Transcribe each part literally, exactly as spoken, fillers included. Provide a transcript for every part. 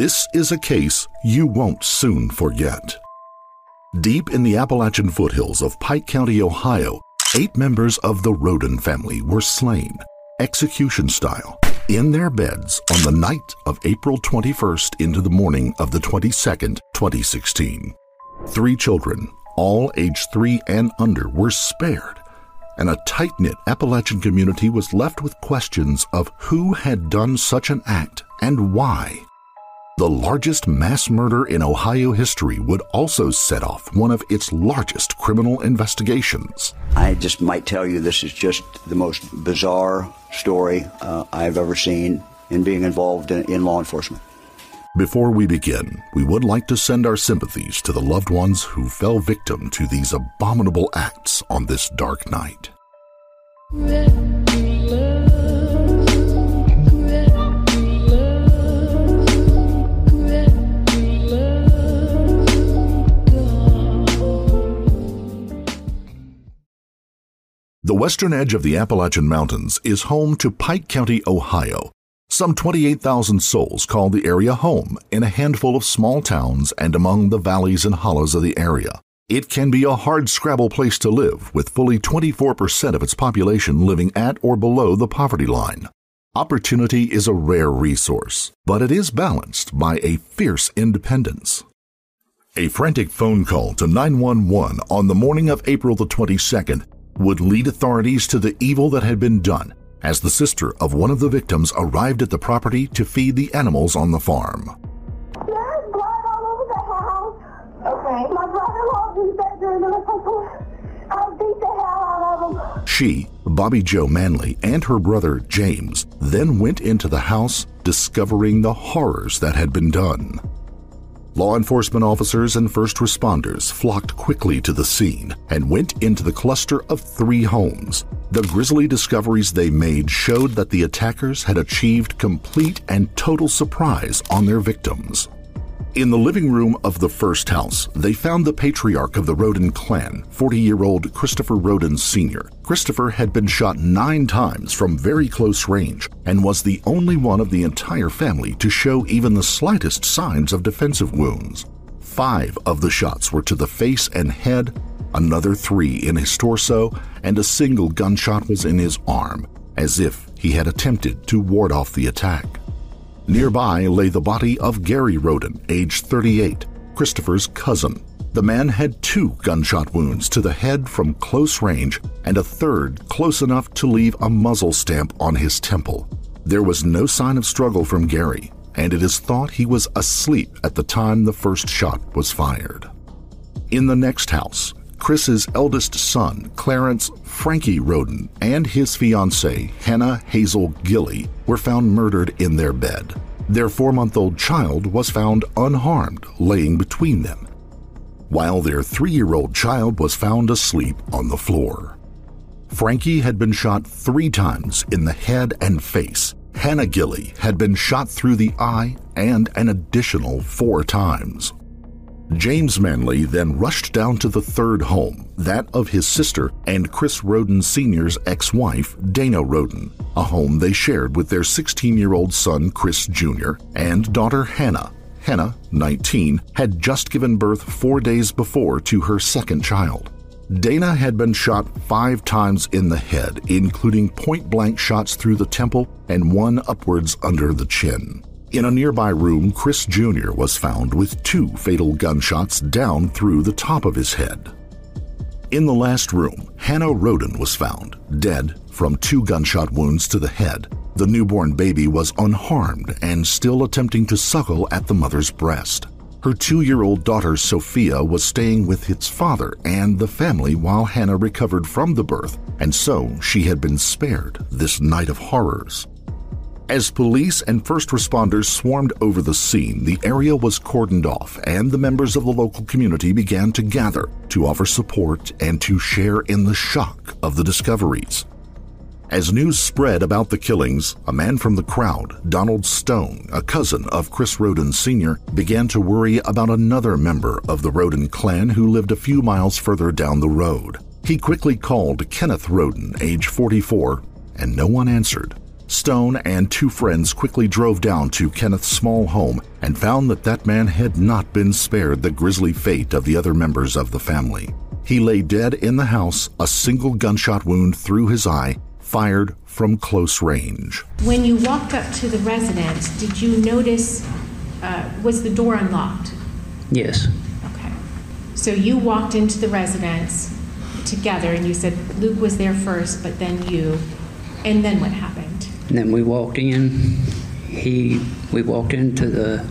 This is a case you won't soon forget. Deep in the Appalachian foothills of Pike County, Ohio, eight members of the Rhoden family were slain, execution style, in their beds on the night of April twenty-first into the morning of the twenty-second, twenty sixteen. Three children, all age three and under, were spared, and a tight-knit Appalachian community was left with questions of who had done such an act and why. The largest mass murder in Ohio history would also set off one of its largest criminal investigations. I just might tell you this is just the most bizarre story uh, I've ever seen in being involved in, in law enforcement. Before we begin, we would like to send our sympathies to the loved ones who fell victim to these abominable acts on this dark night. The western edge of the Appalachian Mountains is home to Pike County, Ohio. Some twenty-eight thousand souls call the area home in a handful of small towns and among the valleys and hollows of the area. It can be a hard-scrabble place to live, with fully twenty-four percent of its population living at or below the poverty line. Opportunity is a rare resource, but it is balanced by a fierce independence. A frantic phone call to nine one one on the morning of April the twenty-second would lead authorities to the evil that had been done as the sister of one of the victims arrived at the property to feed the animals on the farm. There's blood all over the house. Okay. My brother-in-law's in his bedroom and I beat the hell out of him. She, Bobby Jo Manley, and her brother, James, then went into the house, discovering the horrors that had been done. Law enforcement officers and first responders flocked quickly to the scene and went into the cluster of three homes. The grisly discoveries they made showed that the attackers had achieved complete and total surprise on their victims. In the living room of the first house, they found the patriarch of the Rhoden clan, forty-year-old Christopher Rhoden Senior Christopher had been shot nine times from very close range and was the only one of the entire family to show even the slightest signs of defensive wounds. Five of the shots were to the face and head, another three in his torso, and a single gunshot was in his arm, as if he had attempted to ward off the attack. Nearby lay the body of Gary Rhoden, age thirty-eight, Christopher's cousin. The man had two gunshot wounds to the head from close range and a third close enough to leave a muzzle stamp on his temple. There was no sign of struggle from Gary, and it is thought he was asleep at the time the first shot was fired. In the next house, Chris's eldest son, Clarence Frankie Rhoden, and his fiancée, Hannah Hazel Gilley, were found murdered in their bed. Their four-month-old child was found unharmed, laying between them, while their three-year-old child was found asleep on the floor. Frankie had been shot three times in the head and face. Hannah Gilley had been shot through the eye and an additional four times. James Manley then rushed down to the third home, that of his sister and Chris Rhoden Senior's ex-wife, Dana Rhoden, a home they shared with their sixteen-year-old son, Chris Junior, and daughter Hannah. Hannah, nineteen, had just given birth four days before to her second child. Dana had been shot five times in the head, including point-blank shots through the temple and one upwards under the chin. In a nearby room, Chris Junior was found with two fatal gunshots down through the top of his head. In the last room, Hannah Rhoden was found, dead from two gunshot wounds to the head. The newborn baby was unharmed and still attempting to suckle at the mother's breast. Her two-year-old daughter, Sophia, was staying with its father and the family while Hannah recovered from the birth, and so she had been spared this night of horrors. As police and first responders swarmed over the scene, the area was cordoned off, and the members of the local community began to gather to offer support and to share in the shock of the discoveries. As news spread about the killings, a man from the crowd, Donald Stone, a cousin of Chris Rhoden Senior, began to worry about another member of the Rhoden clan who lived a few miles further down the road. He quickly called Kenneth Rhoden, age forty-four, and no one answered. Stone and two friends quickly drove down to Kenneth's small home and found that that man had not been spared the grisly fate of the other members of the family. He lay dead in the house, a single gunshot wound through his eye, fired from close range. When you walked up to the residence, did you notice, uh, was the door unlocked? Yes. Okay. So you walked into the residence together and you said Luke was there first, but then you, and then what happened? And then we walked in, he, we walked into the,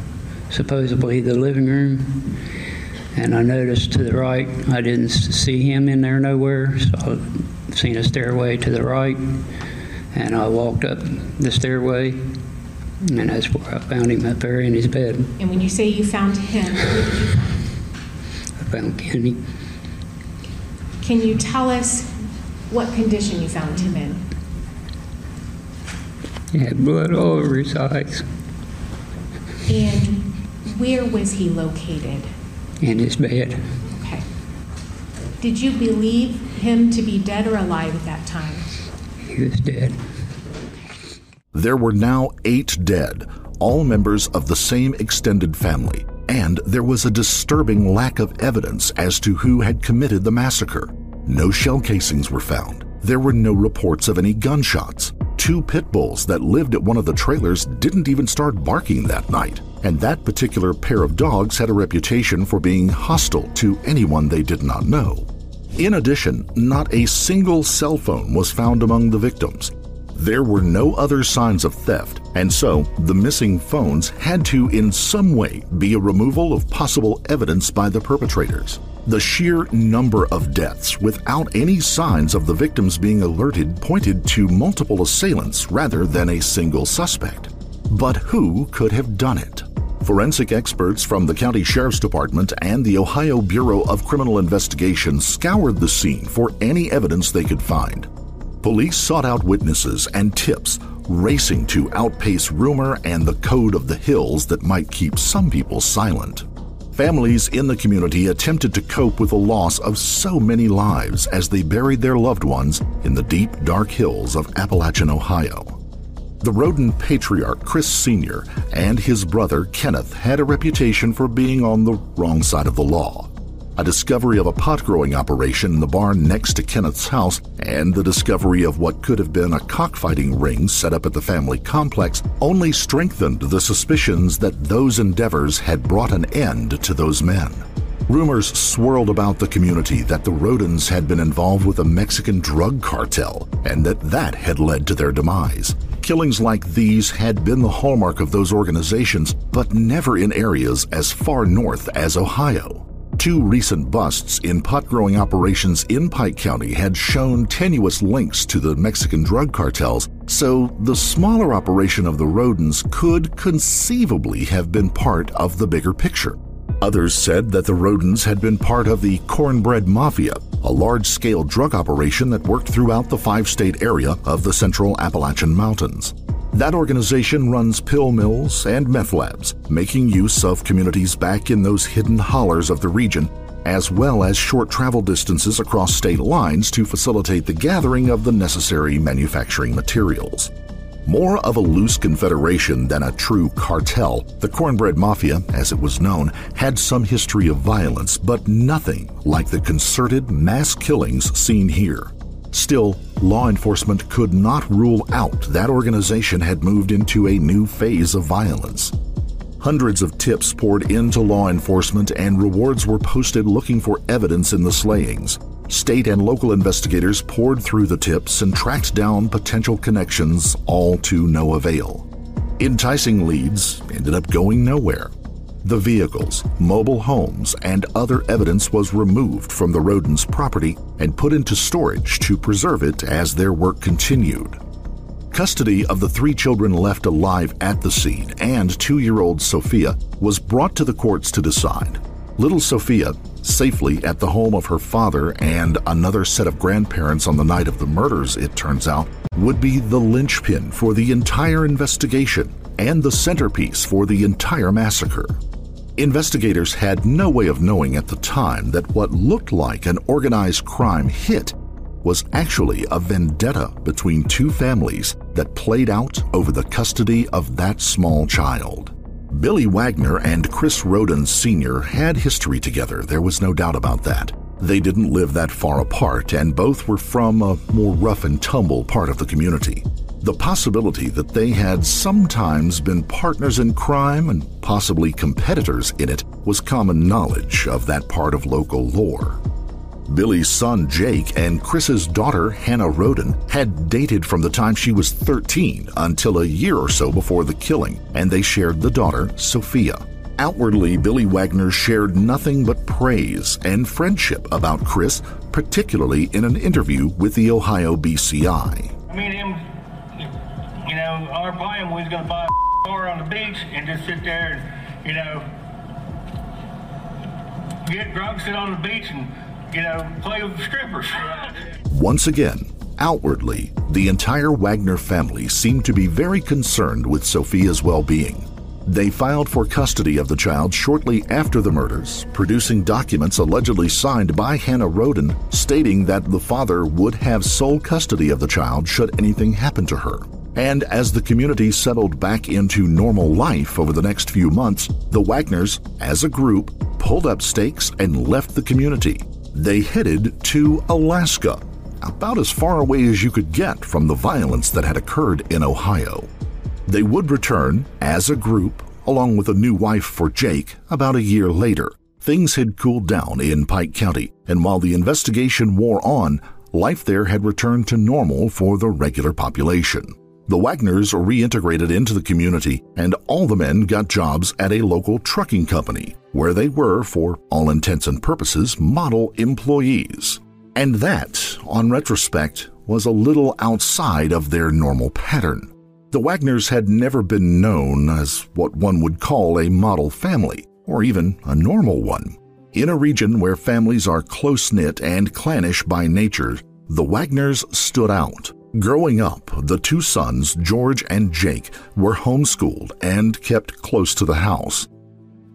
supposedly the living room, and I noticed to the right, I didn't see him in there nowhere, so I seen a stairway to the right, and I walked up the stairway, and that's where I found him up there in his bed. And when you say you found him, who did you find? I found Kenny. Can you tell us what condition you found him in? He had blood all over his eyes. And where was he located? In his bed. Okay. Did you believe him to be dead or alive at that time? He was dead. There were now eight dead, all members of the same extended family, and there was a disturbing lack of evidence as to who had committed the massacre. No shell casings were found. There were no reports of any gunshots. Two pit bulls that lived at one of the trailers didn't even start barking that night, and that particular pair of dogs had a reputation for being hostile to anyone they did not know. In addition, not a single cell phone was found among the victims. There were no other signs of theft, and so the missing phones had to in some way be a removal of possible evidence by the perpetrators. The sheer number of deaths without any signs of the victims being alerted pointed to multiple assailants rather than a single suspect. But who could have done it? Forensic experts from the County Sheriff's Department and the Ohio Bureau of Criminal Investigation scoured the scene for any evidence they could find. Police sought out witnesses and tips, racing to outpace rumor and the code of the hills that might keep some people silent. Families in the community attempted to cope with the loss of so many lives as they buried their loved ones in the deep, dark hills of Appalachian, Ohio. The Rhoden patriarch, Chris Senior, and his brother, Kenneth, had a reputation for being on the wrong side of the law. A discovery of a pot-growing operation in the barn next to Kenneth's house and the discovery of what could have been a cockfighting ring set up at the family complex only strengthened the suspicions that those endeavors had brought an end to those men. Rumors swirled about the community that the Rhodens had been involved with a Mexican drug cartel and that that had led to their demise. Killings like these had been the hallmark of those organizations, but never in areas as far north as Ohio. Two recent busts in pot-growing operations in Pike County had shown tenuous links to the Mexican drug cartels, so the smaller operation of the Rhodens could conceivably have been part of the bigger picture. Others said that the Rhodens had been part of the Cornbread Mafia, a large-scale drug operation that worked throughout the five-state area of the central Appalachian Mountains. That organization runs pill mills and meth labs, making use of communities back in those hidden hollers of the region, as well as short travel distances across state lines to facilitate the gathering of the necessary manufacturing materials. More of a loose confederation than a true cartel, the Cornbread Mafia, as it was known, had some history of violence, but nothing like the concerted mass killings seen here. Still, law enforcement could not rule out that organization had moved into a new phase of violence. Hundreds of tips poured into law enforcement and rewards were posted looking for evidence in the slayings. State and local investigators poured through the tips and tracked down potential connections, all to no avail. Enticing leads ended up going nowhere. The vehicles, mobile homes, and other evidence was removed from the Rhoden's property and put into storage to preserve it as their work continued. Custody of the three children left alive at the scene and two-year-old Sophia was brought to the courts to decide. Little Sophia, safely at the home of her father and another set of grandparents on the night of the murders, it turns out, would be the linchpin for the entire investigation and the centerpiece for the entire massacre. Investigators had no way of knowing at the time that what looked like an organized crime hit was actually a vendetta between two families that played out over the custody of that small child. Billy Wagner and Chris Rhoden Senior had history together, there was no doubt about that. They didn't live that far apart, and both were from a more rough and tumble part of the community. The possibility that they had sometimes been partners in crime and possibly competitors in it was common knowledge of that part of local lore. Billy's son Jake and Chris's daughter Hannah Rhoden had dated from the time she was thirteen until a year or so before the killing, and they shared the daughter Sophia. Outwardly, Billy Wagner shared nothing but praise and friendship about Chris, particularly in an interview with the Ohio B C I. Me and him, you know, our plan was going to buy a car on the beach and just sit there and, you know, get drunk, sit on the beach and, you know, play with the strippers. Once again, outwardly, the entire Wagner family seemed to be very concerned with Sophia's well-being. They filed for custody of the child shortly after the murders, producing documents allegedly signed by Hannah Rhoden stating that the father would have sole custody of the child should anything happen to her. And as the community settled back into normal life over the next few months, the Wagners, as a group, pulled up stakes and left the community. They headed to Alaska, about as far away as you could get from the violence that had occurred in Ohio. They would return as a group, along with a new wife for Jake, about a year later. Things had cooled down in Pike County, and while the investigation wore on, life there had returned to normal for the regular population. The Wagners reintegrated into the community, and all the men got jobs at a local trucking company, where they were, for all intents and purposes, model employees. And that, on retrospect, was a little outside of their normal pattern. The Wagners had never been known as what one would call a model family, or even a normal one. In a region where families are close-knit and clannish by nature, the Wagners stood out. Growing up, the two sons, George and Jake, were homeschooled and kept close to the house.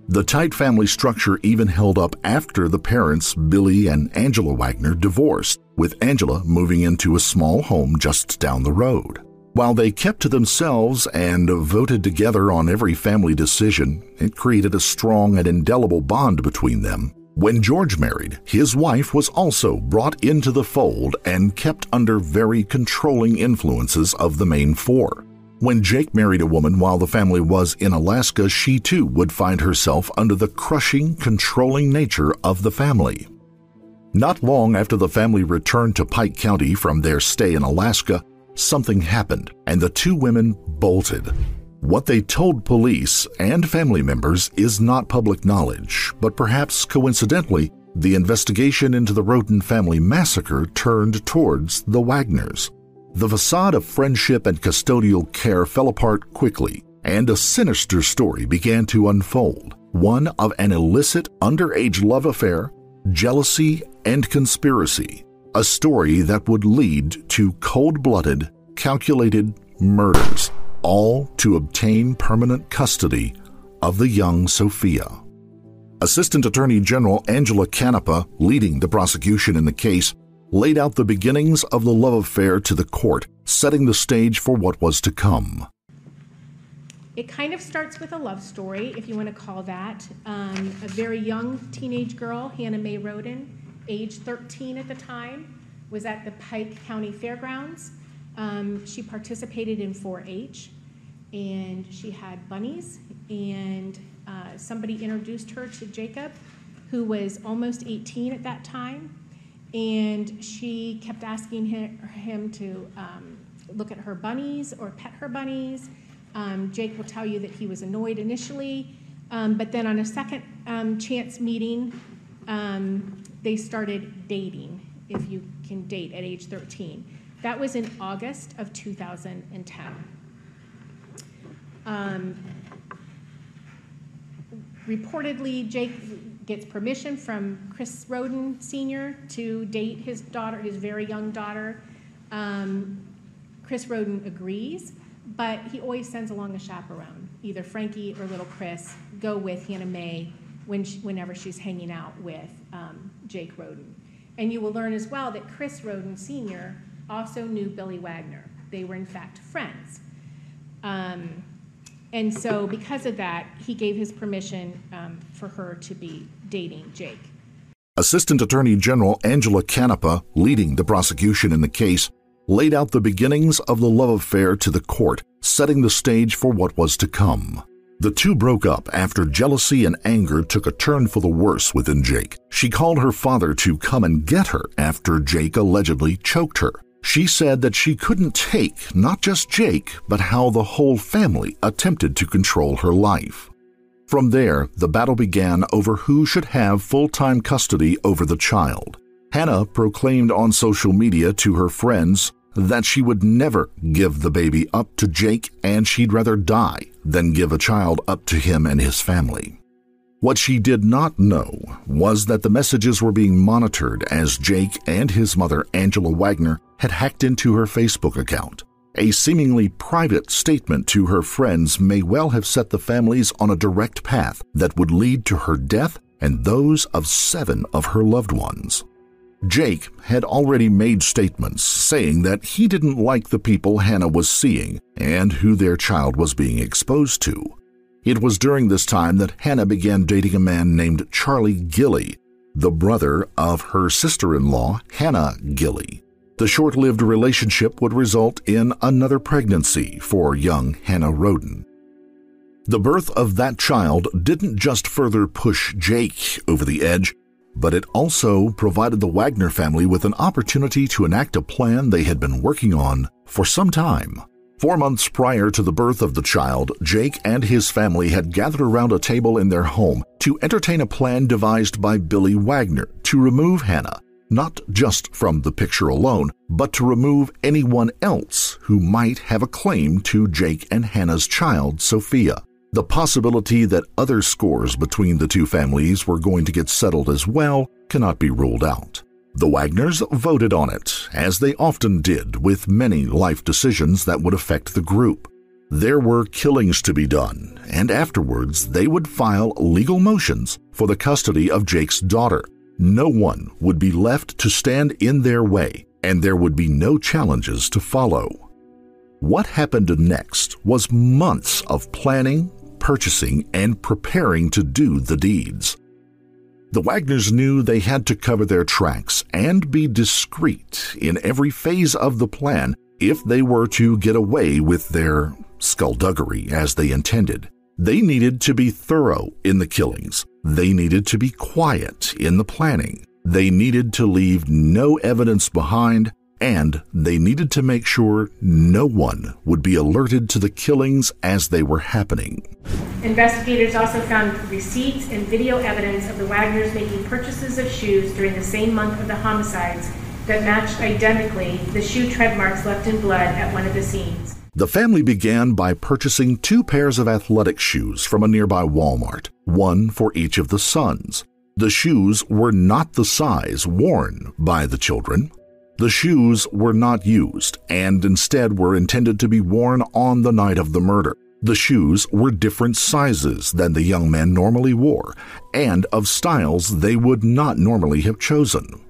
The tight family structure even held up after the parents, Billy and Angela Wagner, divorced, with Angela moving into a small home just down the road. While they kept to themselves and voted together on every family decision, it created a strong and indelible bond between them. When George married, his wife was also brought into the fold and kept under very controlling influences of the main four. When Jake married a woman while the family was in Alaska, she too would find herself under the crushing, controlling nature of the family. Not long after the family returned to Pike County from their stay in Alaska, something happened, and the two women bolted. What they told police and family members is not public knowledge, but perhaps coincidentally, the investigation into the Rhoden family massacre turned towards the Wagners. The facade of friendship and custodial care fell apart quickly, and a sinister story began to unfold, one of an illicit underage love affair, jealousy, and conspiracy. A story that would lead to cold-blooded, calculated murders, all to obtain permanent custody of the young Sophia. Assistant Attorney General Angela Canepa, leading the prosecution in the case, laid out the beginnings of the love affair to the court, setting the stage for what was to come. It kind of starts with a love story, if you want to call that. Um, a very young teenage girl, Hannah Mae Rhoden, age thirteen at the time, was at the Pike County Fairgrounds. Um, she participated in four H, and she had bunnies, and uh, somebody introduced her to Jacob, who was almost eighteen at that time, and she kept asking him to um, look at her bunnies or pet her bunnies. Um, Jake will tell you that he was annoyed initially, um, but then on a second um, chance meeting, um, they started dating, if you can date, at age thirteen. That was in August of two thousand ten. Um, reportedly, Jake gets permission from Chris Rhoden Senior to date his daughter, his very young daughter. Um, Chris Rhoden agrees, but he always sends along a chaperone, either Frankie or little Chris, go with Hannah Mae when she, whenever she's hanging out with um, Jake Rhoden. And you will learn as well that Chris Rhoden Senior also knew Billy Wagner. They were in fact friends. Um, and so because of that, he gave his permission um, for her to be dating Jake. Assistant Attorney General Angela Canepa, leading the prosecution in the case, laid out the beginnings of the love affair to the court, setting the stage for what was to come. The two broke up after jealousy and anger took a turn for the worse within Jake. She called her father to come and get her after Jake allegedly choked her. She said that she couldn't take not just Jake, but how the whole family attempted to control her life. From there, the battle began over who should have full-time custody over the child. Hannah proclaimed on social media to her friends that she would never give the baby up to Jake, and she'd rather die than give a child up to him and his family. What she did not know was that the messages were being monitored, as Jake and his mother, Angela Wagner, had hacked into her Facebook account. A seemingly private statement to her friends may well have set the families on a direct path that would lead to her death and those of seven of her loved ones. Jake had already made statements saying that he didn't like the people Hannah was seeing and who their child was being exposed to. It was during this time that Hannah began dating a man named Charlie Gilley, the brother of her sister-in-law, Hannah Gilley. The short-lived relationship would result in another pregnancy for young Hannah Rhoden. The birth of that child didn't just further push Jake over the edge, but it also provided the Wagner family with an opportunity to enact a plan they had been working on for some time. Four months prior to the birth of the child, Jake and his family had gathered around a table in their home to entertain a plan devised by Billy Wagner to remove Hannah, not just from the picture alone, but to remove anyone else who might have a claim to Jake and Hannah's child, Sophia. The possibility that other scores between the two families were going to get settled as well cannot be ruled out. The Wagners voted on it, as they often did with many life decisions that would affect the group. There were killings to be done, and afterwards they would file legal motions for the custody of Jake's daughter. No one would be left to stand in their way, and there would be no challenges to follow. What happened next was months of planning, purchasing, and preparing to do the deeds. The Wagners knew they had to cover their tracks and be discreet in every phase of the plan if they were to get away with their skullduggery as they intended. They needed to be thorough in the killings. They needed to be quiet in the planning. They needed to leave no evidence behind, and they needed to make sure no one would be alerted to the killings as they were happening. Investigators also found receipts and video evidence of the Wagners making purchases of shoes during the same month of the homicides that matched identically the shoe tread marks left in blood at one of the scenes. The family began by purchasing two pairs of athletic shoes from a nearby Walmart, one for each of the sons. The shoes were not the size worn by the children. The shoes were not used and instead were intended to be worn on the night of the murder. The shoes were different sizes than the young men normally wore and of styles they would not normally have chosen.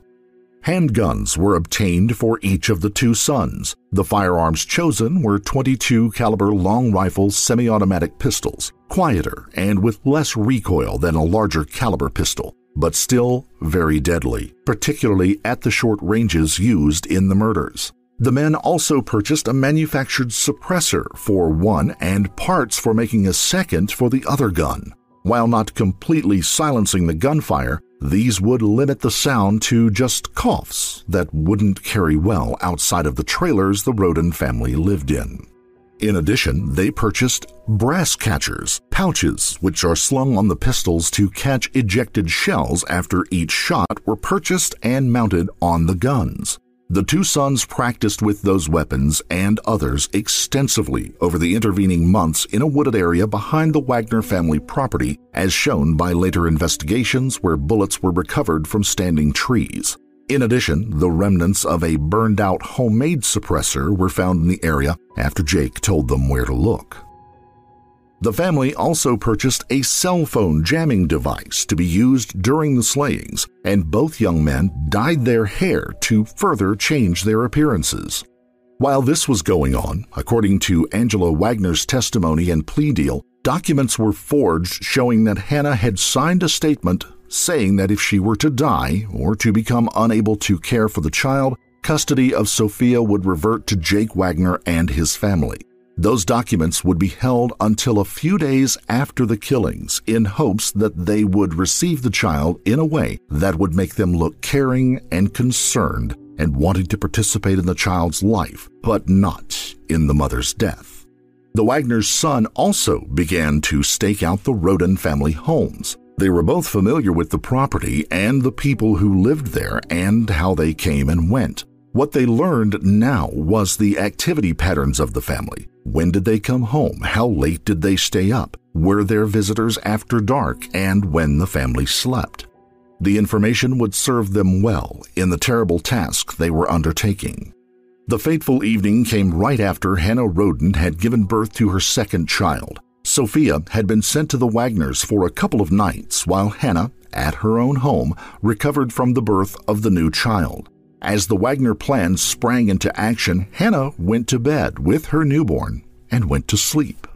Handguns were obtained for each of the two sons. The firearms chosen were twenty-two caliber long rifle semi-automatic pistols, quieter and with less recoil than a larger caliber pistol, but still very deadly, particularly at the short ranges used in the murders. The men also purchased a manufactured suppressor for one and parts for making a second for the other gun. While not completely silencing the gunfire, these would limit the sound to just coughs that wouldn't carry well outside of the trailers the Rhoden family lived in. In addition, they purchased brass catchers, pouches which are slung on the pistols to catch ejected shells after each shot, were purchased and mounted on the guns. The two sons practiced with those weapons and others extensively over the intervening months in a wooded area behind the Wagner family property, as shown by later investigations where bullets were recovered from standing trees. In addition, the remnants of a burned-out homemade suppressor were found in the area after Jake told them where to look. The family also purchased a cell phone jamming device to be used during the slayings, and both young men dyed their hair to further change their appearances. While this was going on, according to Angela Wagner's testimony and plea deal, documents were forged showing that Hannah had signed a statement saying that if she were to die or to become unable to care for the child, custody of Sophia would revert to Jake Wagner and his family. Those documents would be held until a few days after the killings in hopes that they would receive the child in a way that would make them look caring and concerned and wanting to participate in the child's life, but not in the mother's death. The Wagner's son also began to stake out the Rhoden family homes. They were both familiar with the property and the people who lived there and how they came and went. What they learned now was the activity patterns of the family. When did they come home? How late did they stay up? Were there visitors after dark and when the family slept? The information would serve them well in the terrible task they were undertaking. The fateful evening came right after Hannah Rhoden had given birth to her second child. Sophia had been sent to the Wagners for a couple of nights while Hannah, at her own home, recovered from the birth of the new child. As the Wagner plan sprang into action, Hannah went to bed with her newborn and went to sleep.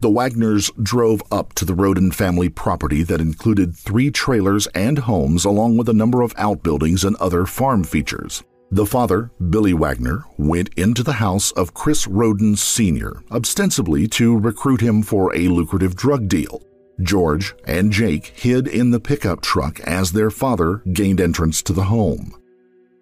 The Wagners drove up to the Rhoden family property that included three trailers and homes along with a number of outbuildings and other farm features. The father, Billy Wagner, went into the house of Chris Rhoden Senior, ostensibly to recruit him for a lucrative drug deal. George and Jake hid in the pickup truck as their father gained entrance to the home.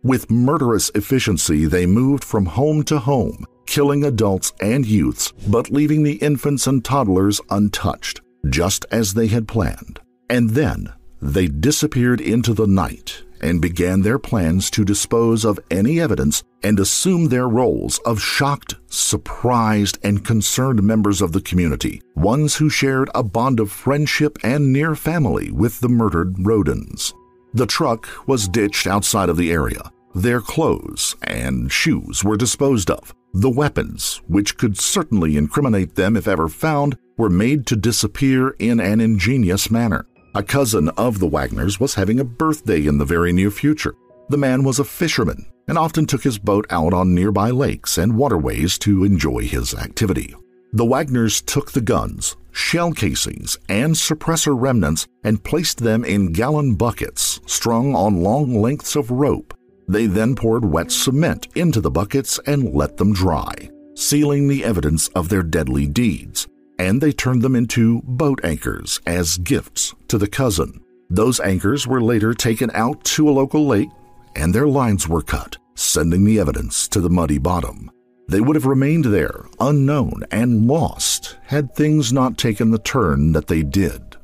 With murderous efficiency, they moved from home to home, killing adults and youths, but leaving the infants and toddlers untouched, just as they had planned. And then they disappeared into the night and began their plans to dispose of any evidence and assume their roles of shocked, surprised, and concerned members of the community, ones who shared a bond of friendship and near family with the murdered Rhodens. The truck was ditched outside of the area. Their clothes and shoes were disposed of. The weapons, which could certainly incriminate them if ever found, were made to disappear in an ingenious manner. A cousin of the Wagners was having a birthday in the very near future. The man was a fisherman and often took his boat out on nearby lakes and waterways to enjoy his activity. The Wagners took the guns, shell casings, and suppressor remnants and placed them in gallon buckets strung on long lengths of rope. They then poured wet cement into the buckets and let them dry, sealing the evidence of their deadly deeds, and they turned them into boat anchors as gifts to the cousin. Those anchors were later taken out to a local lake, and their lines were cut, sending the evidence to the muddy bottom. They would have remained there, unknown and lost, had things not taken the turn that they did.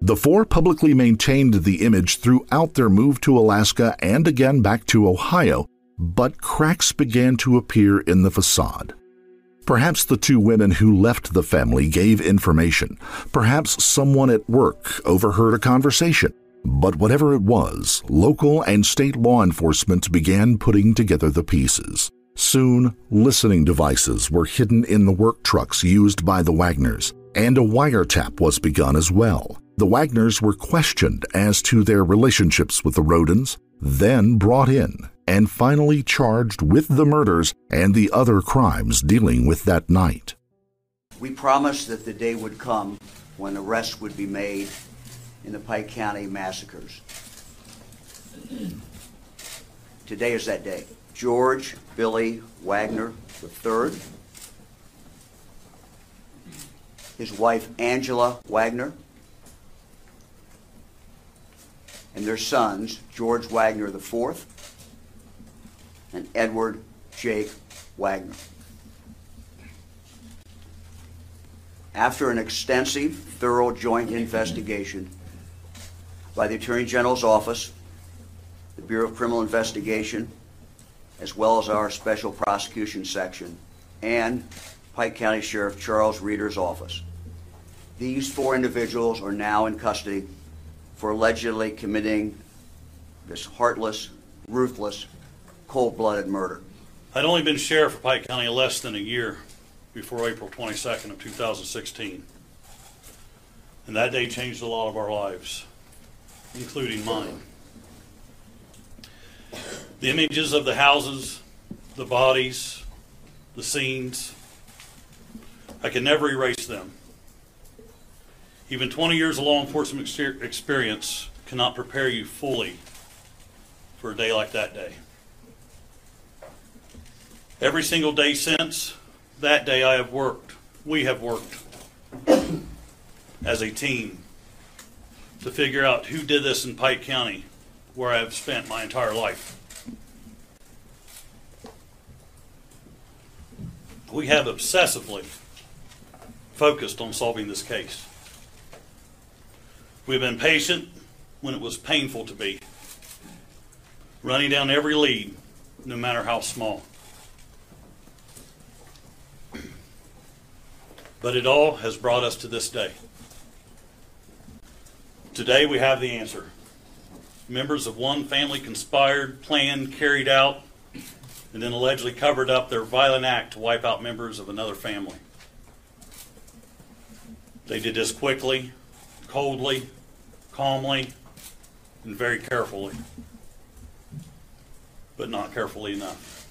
The four publicly maintained the image throughout their move to Alaska and again back to Ohio, but cracks began to appear in the facade. Perhaps the two women who left the family gave information. Perhaps someone at work overheard a conversation. But whatever it was, local and state law enforcement began putting together the pieces. Soon, listening devices were hidden in the work trucks used by the Wagners, and a wiretap was begun as well. The Wagners were questioned as to their relationships with the Rhodens, then brought in, and finally charged with the murders and the other crimes dealing with that night. We promised that the day would come when arrests would be made in the Pike County massacres. Today is that day. George Billy Wagner the third, his wife Angela Wagner, and their sons George Wagner the fourth and Edward Jake Wagner. After an extensive, thorough joint investigation by the Attorney General's Office, the Bureau of Criminal Investigation, as well as our Special Prosecution Section and Pike County Sheriff Charles Reeder's office. These four individuals are now in custody for allegedly committing this heartless, ruthless, cold-blooded murder. I'd only been sheriff of Pike County less than a year before April twenty-second of two thousand sixteen. And that day changed a lot of our lives, including mine. The images of the houses, the bodies, the scenes, I can never erase them. Even twenty years of law enforcement experience cannot prepare you fully for a day like that day. Every single day since that day I have worked, we have worked as a team to figure out who did this in Pike County, where I have spent my entire life. We have obsessively focused on solving this case. We've been patient when it was painful to be, running down every lead, no matter how small. But it all has brought us to this day. Today we have the answer. Members of one family conspired, planned, carried out, and then allegedly covered up their violent act to wipe out members of another family. They did this quickly, coldly, calmly, and very carefully, but not carefully enough.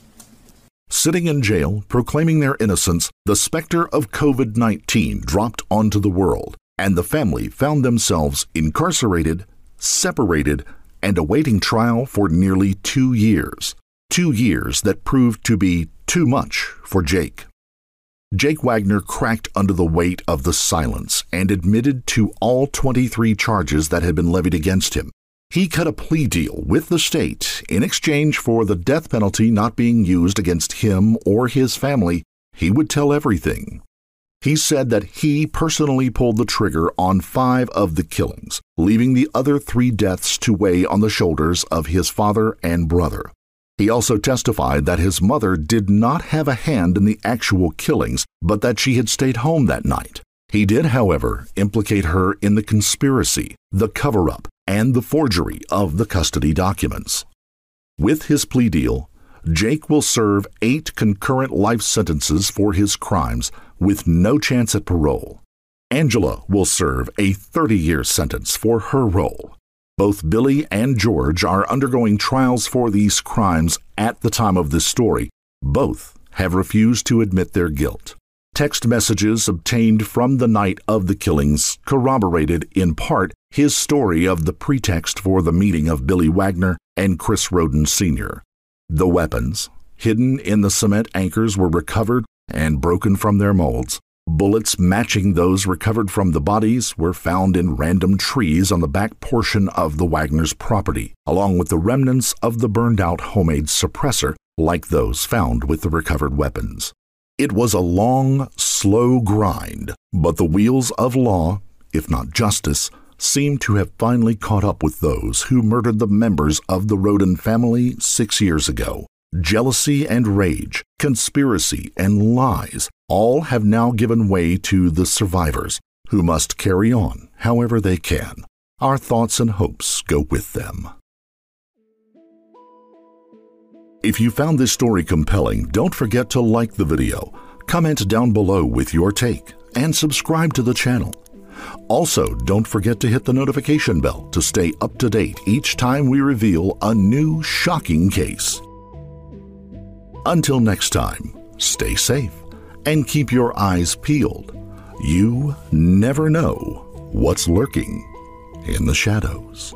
Sitting in jail, proclaiming their innocence, the specter of COVID nineteen dropped onto the world, and the family found themselves incarcerated, separated, and awaiting trial for nearly two years. Two years that proved to be too much for Jake. Jake Wagner cracked under the weight of the silence and admitted to all twenty-three charges that had been levied against him. He cut a plea deal with the state in exchange for the death penalty not being used against him or his family. He would tell everything. He said that he personally pulled the trigger on five of the killings, leaving the other three deaths to weigh on the shoulders of his father and brother. He also testified that his mother did not have a hand in the actual killings, but that she had stayed home that night. He did, however, implicate her in the conspiracy, the cover-up, and the forgery of the custody documents. With his plea deal, Jake will serve eight concurrent life sentences for his crimes with no chance at parole. Angela will serve a thirty-year sentence for her role. Both Billy and George are undergoing trials for these crimes at the time of this story. Both have refused to admit their guilt. Text messages obtained from the night of the killings corroborated, in part, his story of the pretext for the meeting of Billy Wagner and Chris Rhoden Senior The weapons, hidden in the cement anchors, were recovered and broken from their molds. Bullets matching those recovered from the bodies were found in random trees on the back portion of the Wagner's property, along with the remnants of the burned-out homemade suppressor, like those found with the recovered weapons. It was a long, slow grind, but the wheels of law, if not justice, seemed to have finally caught up with those who murdered the members of the Rhoden family six years ago. Jealousy and rage, conspiracy and lies, all have now given way to the survivors, who must carry on however they can. Our thoughts and hopes go with them. If you found this story compelling, don't forget to like the video, comment down below with your take, and subscribe to the channel. Also, don't forget to hit the notification bell to stay up to date each time we reveal a new shocking case. Until next time, stay safe and keep your eyes peeled. You never know what's lurking in the shadows.